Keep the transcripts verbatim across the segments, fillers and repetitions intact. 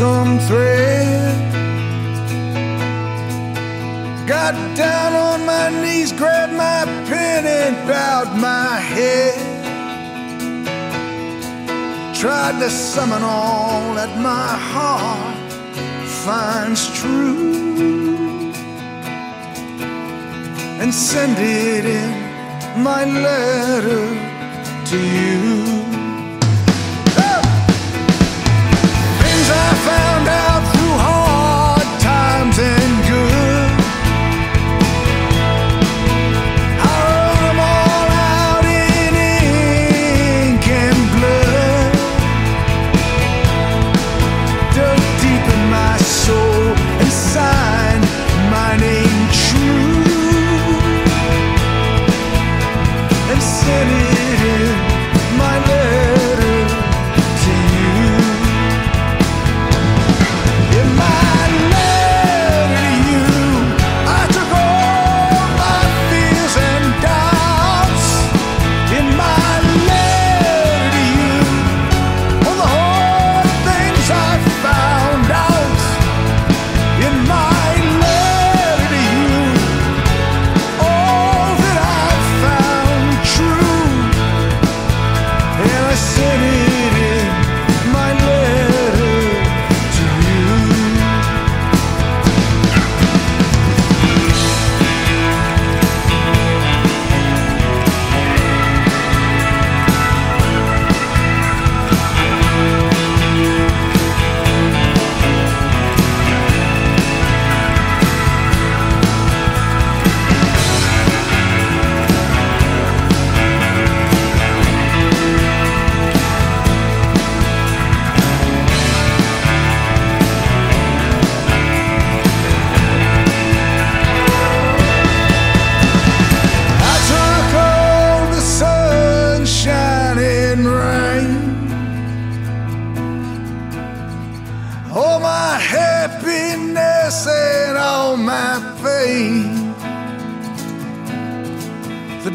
some thread. Got down on my knees, grabbed my pen and bowed my head. Tried to summon all that my heart finds true and send it in my letter to you. I found out through hard times and good, I wrote them all out in ink and blood, dug deep in my soul and signed my name true and sent it in my letter.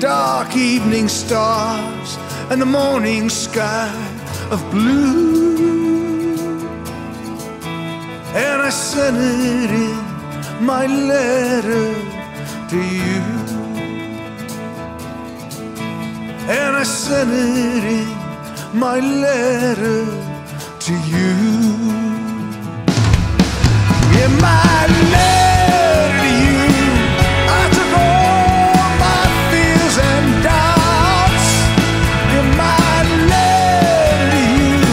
Dark evening stars and the morning sky of blue, and I sent it in my letter to you, and I sent it in my letter to you. In my letter to you, I took all and doubts in my letter to you,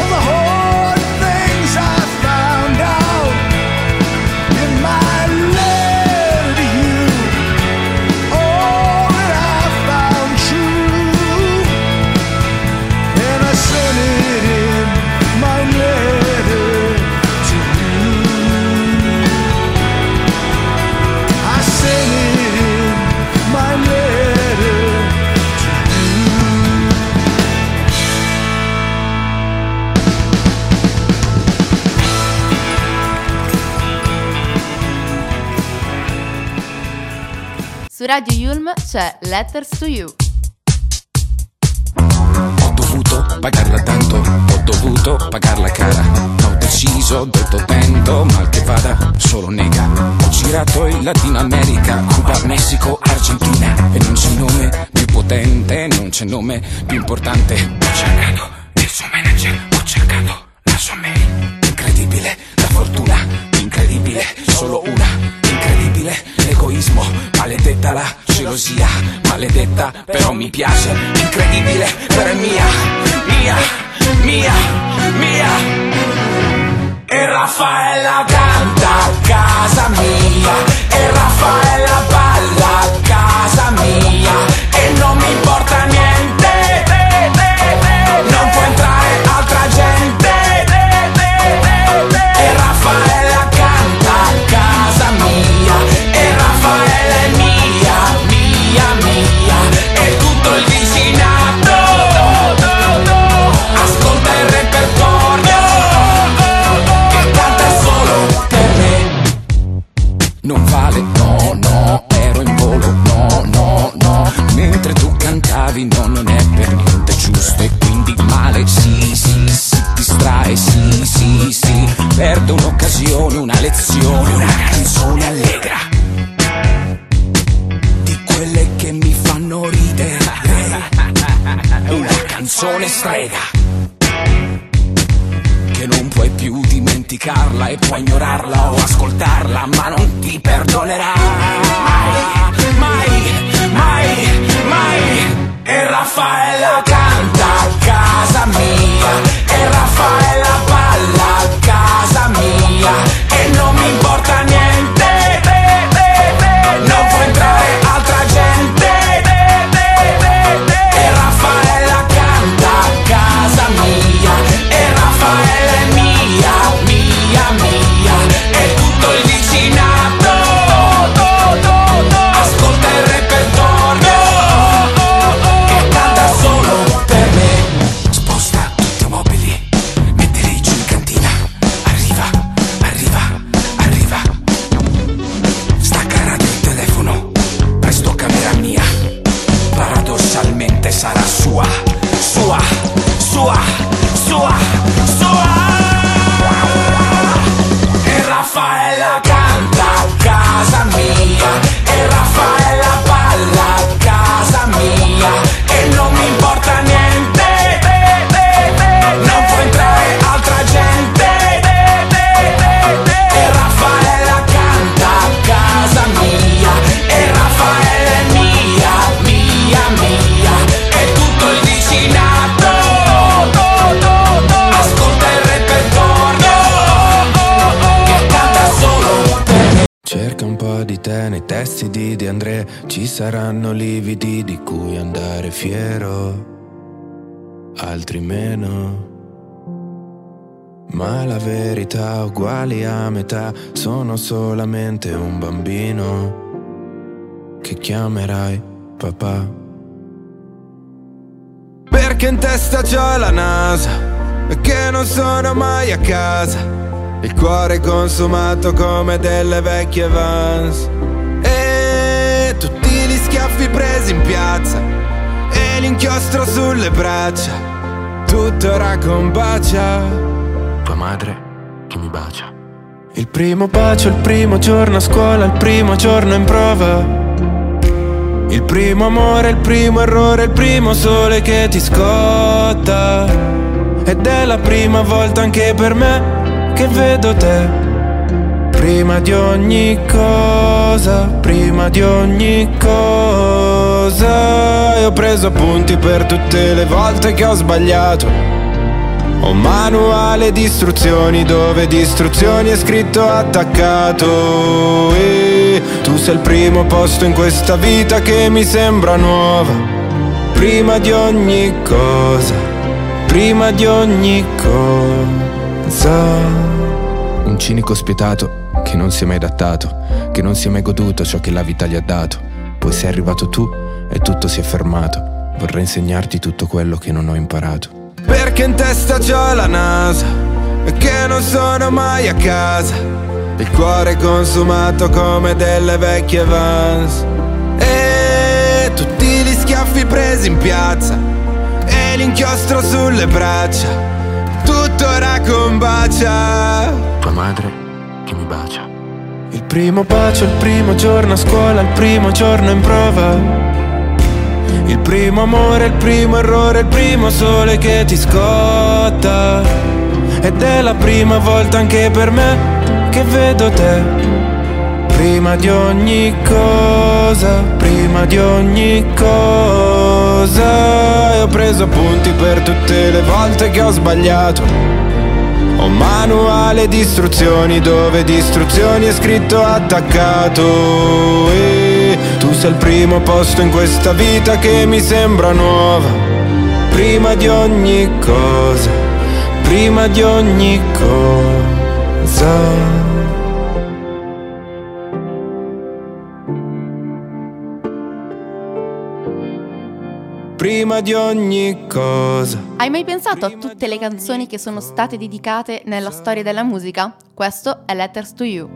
all the hard things I found out in my letter to you, all that I found true, and I sent it in my letter to you. I sent it. Su Radio Yulm c'è Letters to You. Ho dovuto pagarla tanto, ho dovuto pagarla cara. Ho deciso, ho detto tento, mal che vada, solo nega. Ho girato in Latino America, Cuba, Messico, Argentina. E non c'è nome più potente, non c'è nome più importante. Ho cercato il suo manager, ho cercato la sua mail. Incredibile, la fortuna, incredibile, solo una, incredibile. Egoismo, maledetta la gelosia, maledetta però mi piace, incredibile, però è mia, mia, mia, mia. E Raffaella canta a casa mia, e Raffaella balla a casa mia, e non mi importa niente, non può entrare altra gente. E Raffaella canta a casa mia, Raffaella è mia, mia, mia, e tutto il vicinato ascolta il repertorio che canta solo per me. Non vale, no, no, ero in volo, no, no, no, mentre tu cantavi, no, non è per niente giusto e quindi male, sì, sì, si distrae, sì, sì, sì. perde un'occasione, una lezione, una canzone allegra, di quelle che mi fanno ridere, una canzone strega, che non puoi più dimenticarla e puoi ignorarla o ascoltarla, ma non ti perdonerà mai, mai, mai, mai. E Raffaella canta a casa mia, e Raffaella balla a casa mia, e non mi importa niente, be, be, be, non può entrare altra gente, be, be, be, be. E Raffaella canta a casa mia, e Raffaella è mia, mia, mia, e tutto il vicinato do, do, do, ascolta il repertorio che canta solo per me. Sposta tutti i mobili, mettili giù in cantina, arriva, arriva, arriva, stacca radio il telefono, presto camera mia, paradossalmente sarà sua, sua, sua, sua, sua. Raffaella canta a casa mia, e Raffaella balla a casa mia, e non mi importa niente, be, be, be, non può entrare altra gente, be, be, be, be. E Raffaella canta a casa mia, e Raffaella è mia, mia, mia, e tutto il vicinato do, do, do, ascolta il repertorio. Cerca un po' di te nei testi di De André, ci saranno lividi di cui andare fiero, altri meno. Ma la verità uguali a metà, sono solamente un bambino che chiamerai papà. Perché in testa c'ho la NASA e che non sono mai a casa, il cuore consumato come delle vecchie Vans, e tutti gli schiaffi presi in piazza e l'inchiostro sulle braccia, tutto ora combacia. Tua madre che mi bacia, il primo bacio, il primo giorno a scuola, il primo giorno in prova, il primo amore, il primo errore, il primo sole che ti scotta. Ed è la prima volta anche per me che vedo te, prima di ogni cosa, prima di ogni cosa. E ho preso appunti per tutte le volte che ho sbagliato, ho un manuale di istruzioni dove di istruzioni è scritto attaccato. E tu sei il primo posto in questa vita che mi sembra nuova, prima di ogni cosa, prima di ogni cosa. Un cinico spietato che non si è mai adattato, che non si è mai goduto ciò che la vita gli ha dato. Poi sei arrivato tu e tutto si è fermato, vorrei insegnarti tutto quello che non ho imparato. Perché in testa c'ho la NASA e che non sono mai a casa, il cuore consumato come delle vecchie Vans, e tutti gli schiaffi presi in piazza e l'inchiostro sulle braccia, tutto ora combacia. Tua madre che mi bacia, il primo bacio, il primo giorno a scuola, il primo giorno in prova, il primo amore, il primo errore, il primo sole che ti scotta. Ed è la prima volta anche per me che vedo te, prima di ogni cosa, prima di ogni cosa. E ho preso appunti per tutte le volte che ho sbagliato, ho un manuale di istruzioni dove di istruzioni è scritto attaccato. E tu sei il primo posto in questa vita che mi sembra nuova, prima di ogni cosa, prima di ogni cosa. Prima di ogni cosa. Hai mai pensato a tutte le canzoni che sono state dedicate nella storia della musica? Questo è Letters to You.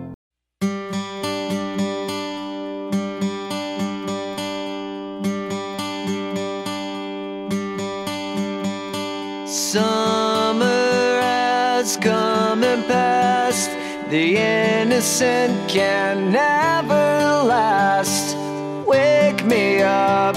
Summer has come and passed. past. The innocent can never last. Wake me up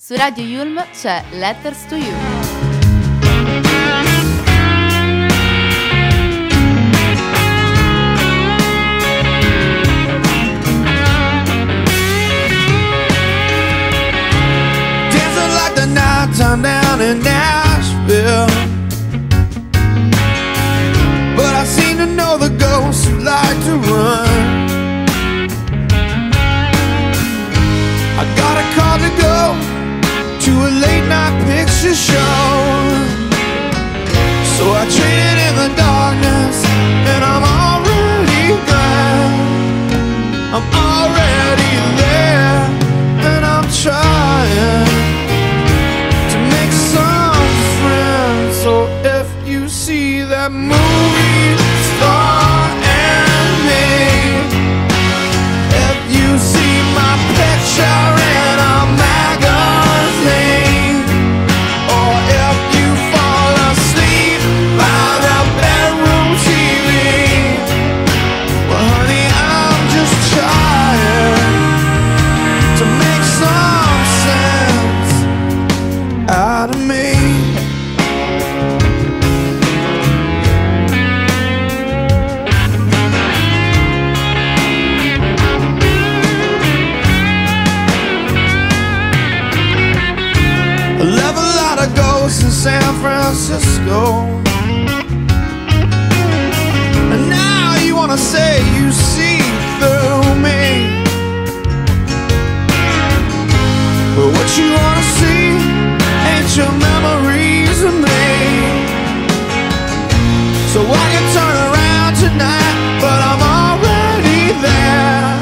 Su Radio Yulm c'è Letters to You. Dancing like the night time down in Nashville, but I seem to know the ghosts who like to run. I got a call to go to a late night picture show, so I traded in the San Francisco. And now you wanna say you see through me, but what you wanna see ain't your memories of me. So I can turn around tonight, but I'm already there.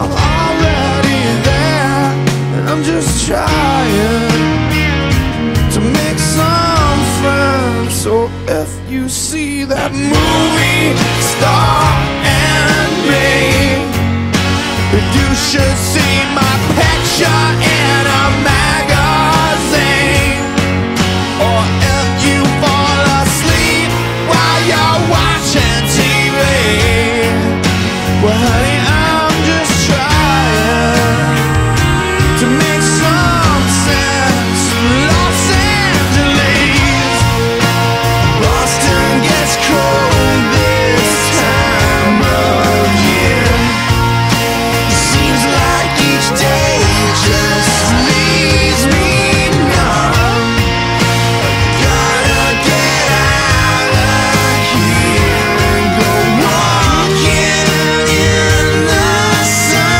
I'm already there, and I'm just trying to make some friends. So if you see that movie Star and Me, you should see my picture in a magazine. Or if you fall asleep while you're watching T V, well honey, I'm just trying to make some sense. Los Angeles, Boston gets cold this time of year. Seems like each day just leaves me numb. Gotta get out of here and go walking in the sun.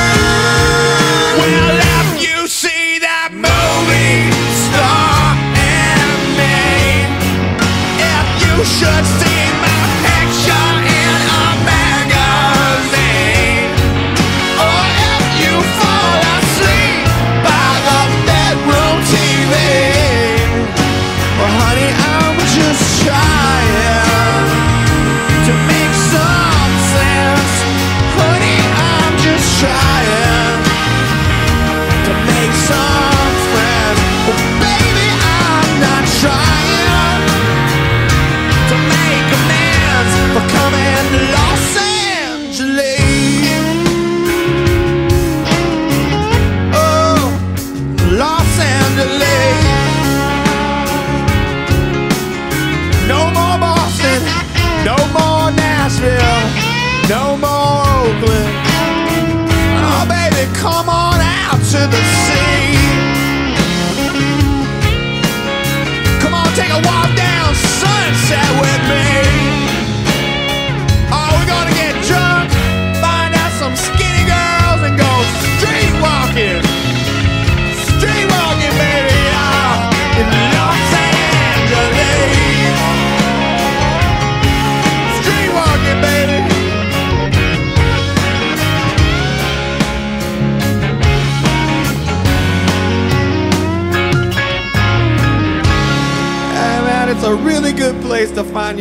Well, if you see that movie Star and Me, if you should see my picture in a magazine, or if you fall asleep by the bedroom T V, well honey, I'm just trying to make some sense. Honey, I'm just trying to make some friends. But baby, I'm not trying to make amends for coming to Los Angeles. Oh, Los Angeles. No more Boston, no more Nashville, no more Oakland. Oh baby, come on out to the sea. Come on, take a walk down Sunset with me. Oh, we're gonna get drunk, find out some skinny girls, and go street walking. Street walking, baby, yeah, in Los Angeles. Street walking, baby. Hey man, it's a really good place to find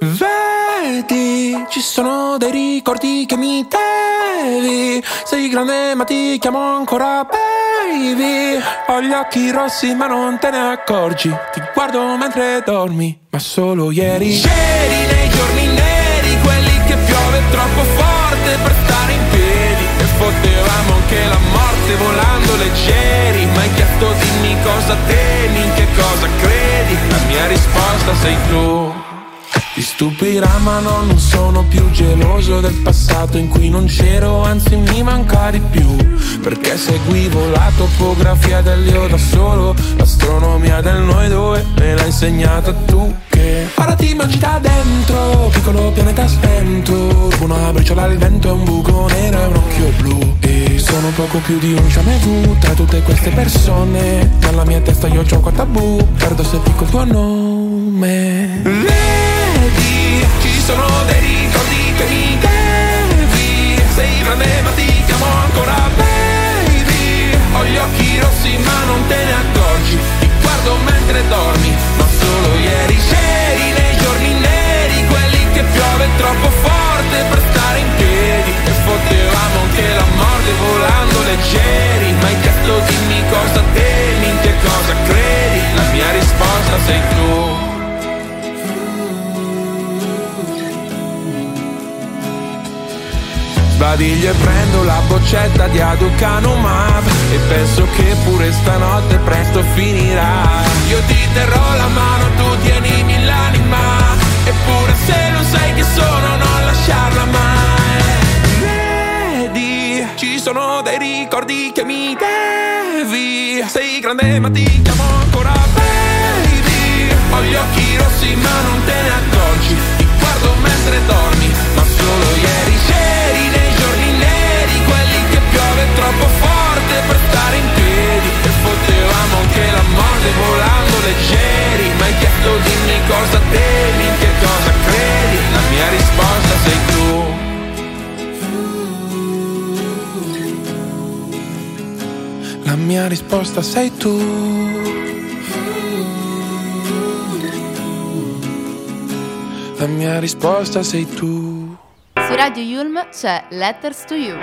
Vedi, ci sono dei ricordi che mi devi. Sei grande ma ti chiamo ancora baby. Ho gli occhi rossi ma non te ne accorgi, ti guardo mentre dormi, ma solo ieri. Ieri nei giorni neri, quelli che piove troppo forte per stare in piedi, e potevamo anche la morte volando leggeri. Ma hai chiesto dimmi cosa temi, in che cosa credi, la mia risposta sei tu. Ti stupirà ma no, non sono più geloso del passato in cui non c'ero, anzi mi manca di più. Perché seguivo la topografia dell'io da solo, l'astronomia del noi due me l'hai insegnata tu. Che ora ti mangi da dentro, piccolo pianeta spento, una briciola al vento, è un buco nero e un occhio blu. E sono poco più di un ciamevù tra tutte queste persone, nella mia testa io gioco a tabù, perdo se dico il tuo nome. Ci sono dei ricordi che mi devi. Sei armadillo e prendo la boccetta di Adukanumab. E penso che pure stanotte presto finirà. Io ti terrò la mano, tu tienimi l'anima. Eppure se lo sai che sono, non lasciarla mai. Vedi, ci sono dei ricordi che mi devi. Sei grande ma ti chiamo ancora baby. Ho gli occhi rossi ma non te ne accorgi. Ti guardo mentre dormi, ma solo ieri c'eri nei giorni neri, quelli che piove troppo forte per stare in piedi. E potevamo anche la morte volando leggeri. Ma hai chiesto dimmi cosa temi, in che cosa credi. La mia risposta sei tu. La mia risposta sei tu. La mia risposta sei tu. Su Radio Yulm c'è Letters to You.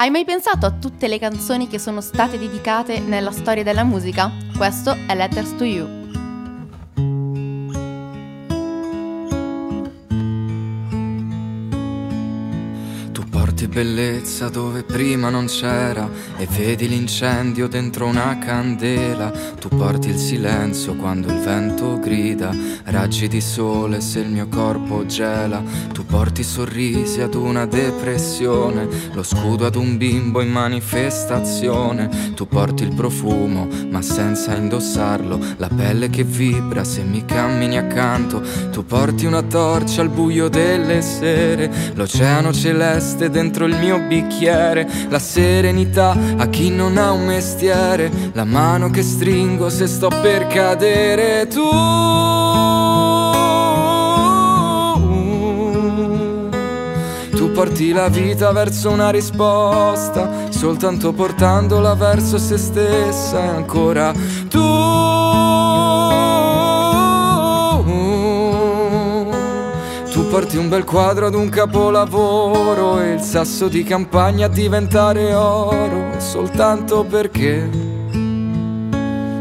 Hai mai pensato a tutte le canzoni che sono state dedicate nella storia della musica? Questo è Letters To You. Bellezza dove prima non c'era, e vedi l'incendio dentro una candela. Tu porti il silenzio quando il vento grida, raggi di sole se il mio corpo gela. Tu porti sorrisi ad una depressione, lo scudo ad un bimbo in manifestazione. Tu porti il profumo ma senza indossarlo, la pelle che vibra se mi cammini accanto. Tu porti una torcia al buio delle sere, l'oceano celeste dentro dentro il mio bicchiere, la serenità a chi non ha un mestiere, la mano che stringo se sto per cadere. Tu Tu porti la vita verso una risposta, soltanto portandola verso se stessa. E ancora tu porti un bel quadro ad un capolavoro, e il sasso di campagna a diventare oro, soltanto perché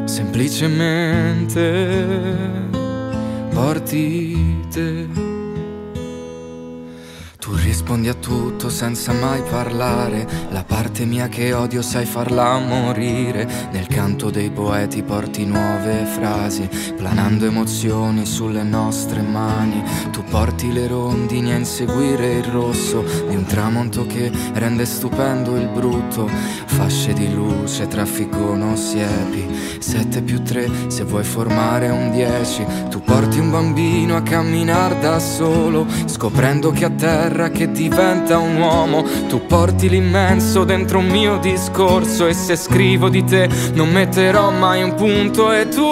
semplicemente porti te. Tu rispondi a tutto senza mai parlare, la parte mia che odio sai farla morire. Nel canto dei poeti porti nuove frasi, planando emozioni sulle nostre mani. Tu porti le rondini a inseguire il rosso di un tramonto che rende stupendo il brutto. Fasce di luce trafiggono siepi, sette più tre se vuoi formare un dieci. Tu porti un bambino a camminare da solo, scoprendo che a terra che diventa un uomo. Tu porti l'immenso dentro un mio discorso, e se scrivo di te non metterò mai un punto. E tu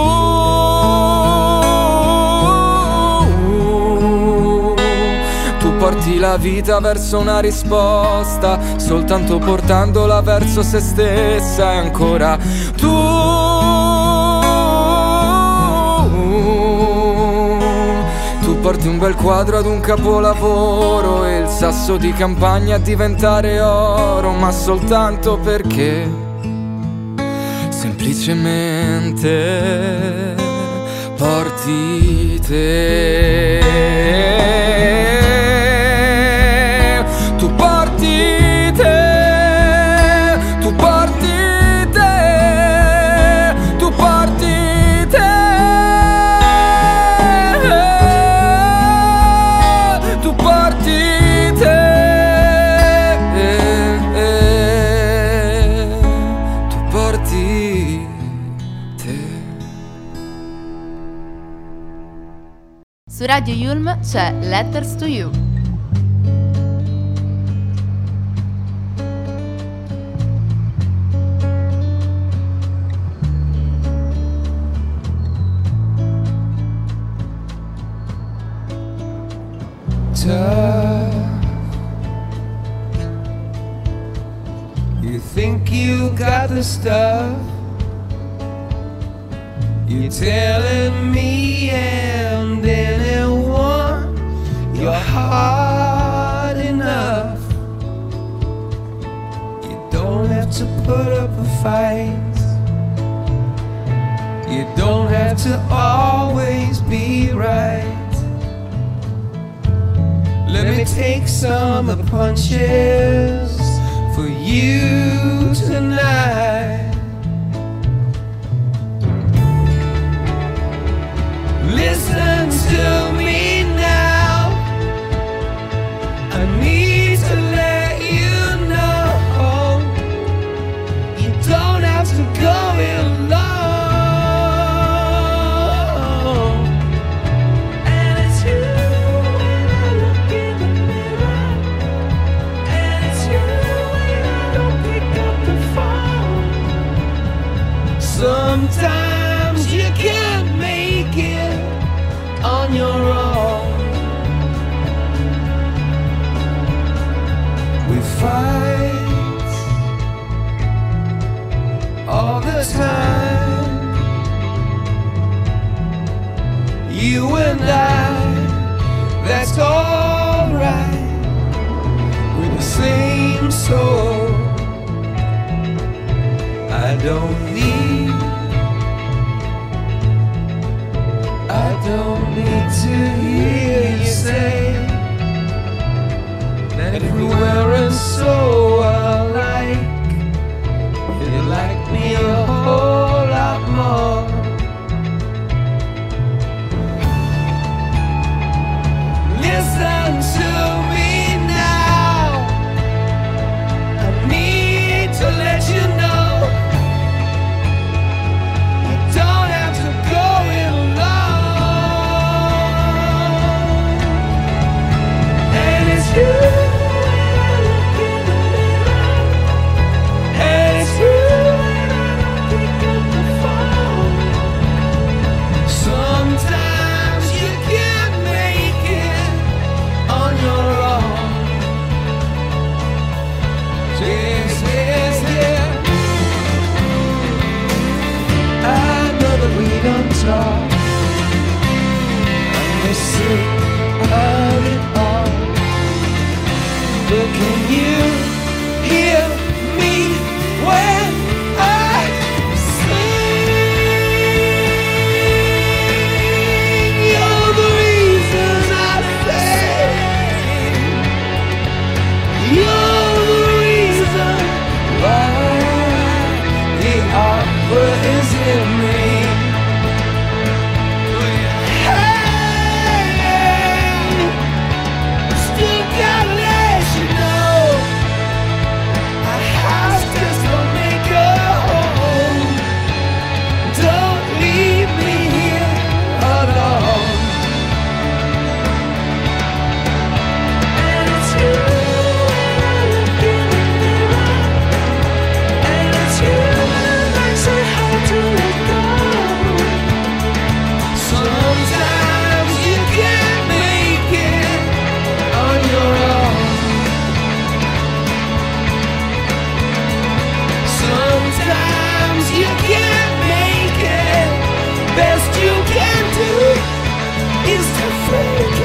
Tu porti la vita verso una risposta, soltanto portandola verso se stessa. E ancora tu porti un bel quadro ad un capolavoro, e il sasso di campagna a diventare oro, ma soltanto perché semplicemente porti te. Tu porti te, tu porti te, tu porti te. Su Radio Yulm c'è Letters to You. Tough. You think you got the stuff, you're telling me and anyone you're hard enough. You don't have to put up a fight, you don't have to always be right. Let me take some of the punches for you tonight. Listen to me now, I need to let you know, you don't have to go it alone. And it's you when I look in the mirror, and it's you when I don't pick up the phone. Sometimes you can't make it on your own. We fight all the time, you and I, that's alright, we're the same soul. I don't need, I don't need to hear you say that if we weren't so alike, you'd like me a whole lot more. Listen to me now, I need to let you know. Failed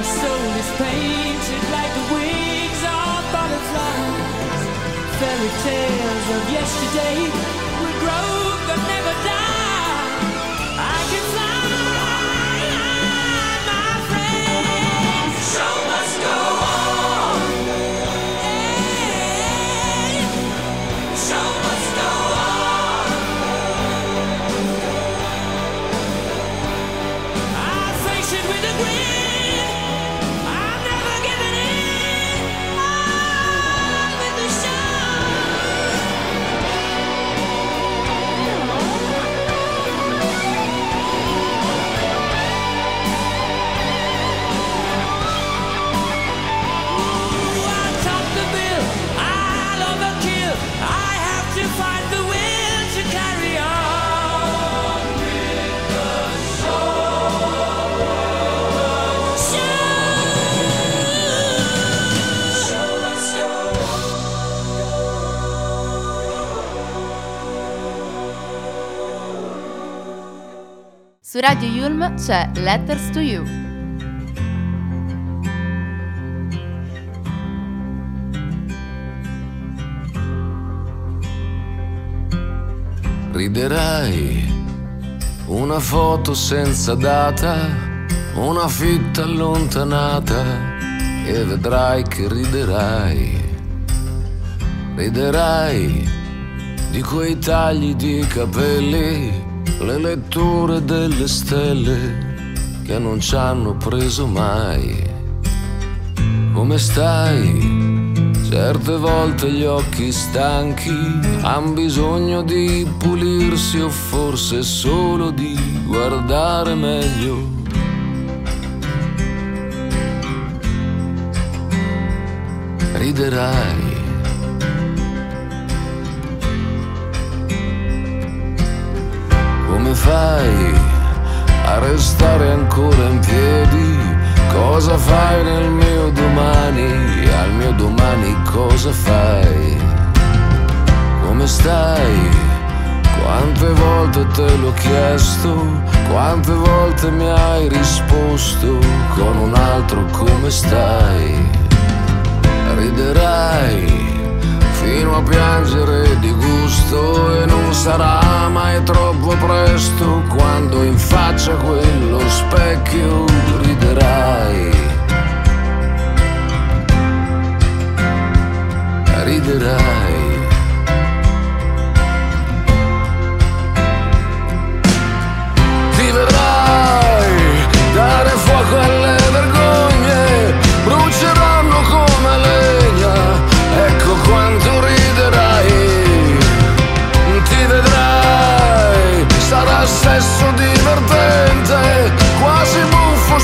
My soul is painted like the wings of butterflies. Fairy tales of yesterday will grow but never die. I can fly, my friends. The show must go on. Hey. The show must go on. I'm facing with the wind. Su Radio Yulm c'è Letters to You. Riderai, una foto senza data, una fitta allontanata, e vedrai che riderai. Riderai di quei tagli di capelli, le letture delle stelle che non ci hanno preso mai. Come stai? Certe volte gli occhi stanchi han bisogno di pulirsi, o forse solo di guardare meglio. Riderai. Come fai a restare ancora in piedi? Cosa fai nel mio domani? Al mio domani cosa fai? Come stai? Quante volte te l'ho chiesto, quante volte mi hai risposto con un altro come stai? Riderai fino a piangere di gusto, e non sarà mai troppo presto quando in faccia a quello specchio riderai. Riderai. Ti vedrai dare fuoco alle vergogne, bruceranno come legna. Ecco quanto riderai, ti vedrai, sarà sesso divertente, quasi buffo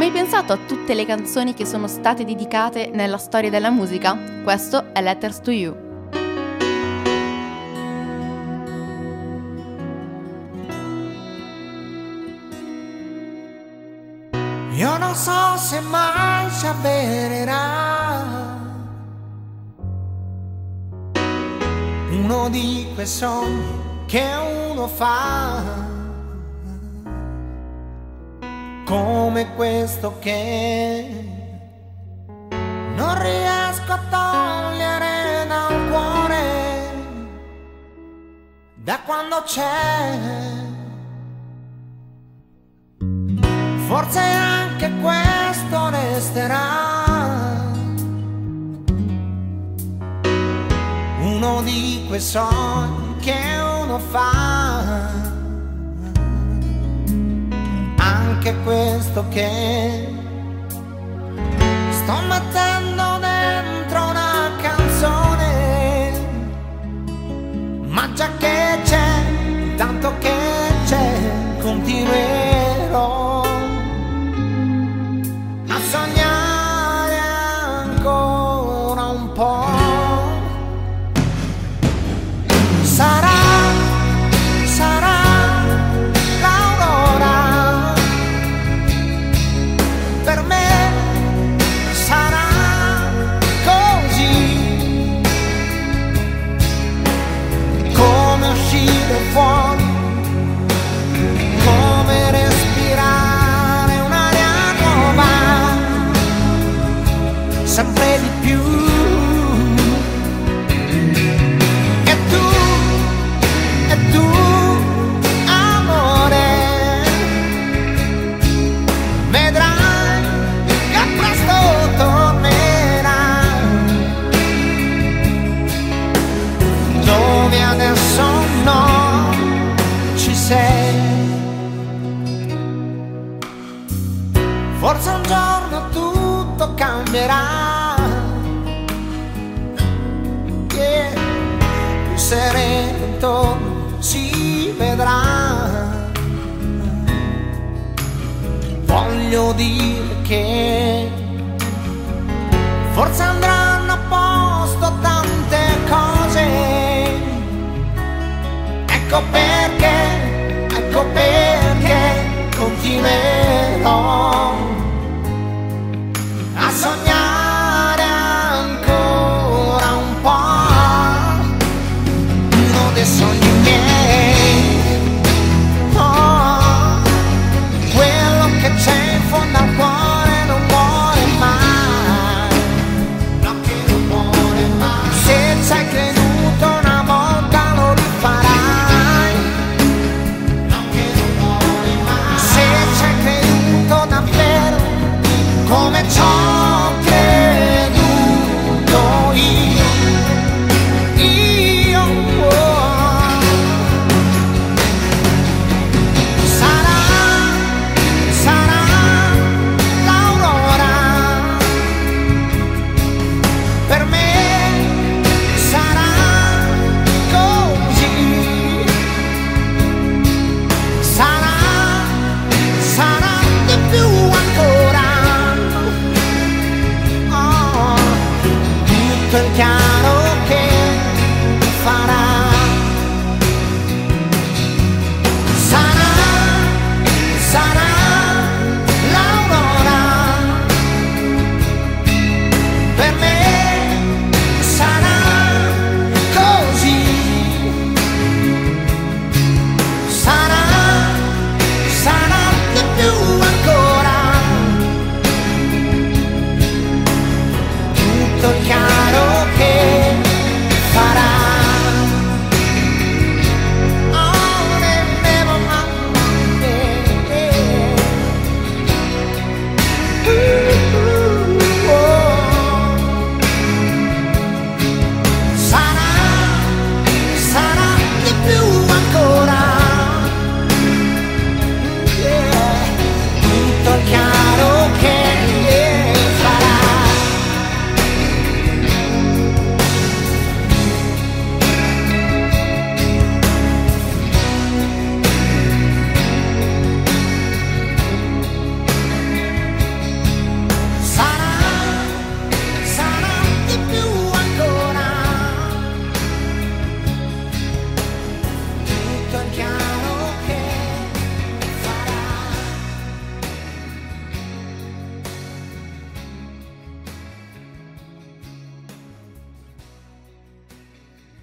mai pensato a tutte le canzoni che sono state dedicate nella storia della musica? Questo è Letters to You. Io non so se mai ci avvererà uno di quei sogni che uno fa, come questo che non riesco a togliere dal cuore, da quando c'è. Forse anche questo resterà uno di quei sogni che uno fa, anche questo che sto mettendo dentro una canzone, ma già che c'è, tanto che c'è, continuerò a sognare ancora un po'. Fuori, come respirare un'aria nuova, sempre di più. E tu, e tu, amore, vedrai che presto tornerà, dove adesso no. Forse un giorno tutto cambierà, yeah. Più sereno intorno si vedrà. Voglio dire che forse andranno a posto tante cose. Ecco perché, ecco perché continuerò a sognare ancora un po', uno dei sogni miei, oh, quello che c'è in fondo al cuore non muore mai, no, che non muore mai, se c'hai creduto una volta lo rifarai. Come ci ho creduto io, io oh. Sarà, sarà l'aurora, per me sarà così, sarà, sarà di più ancora. Don't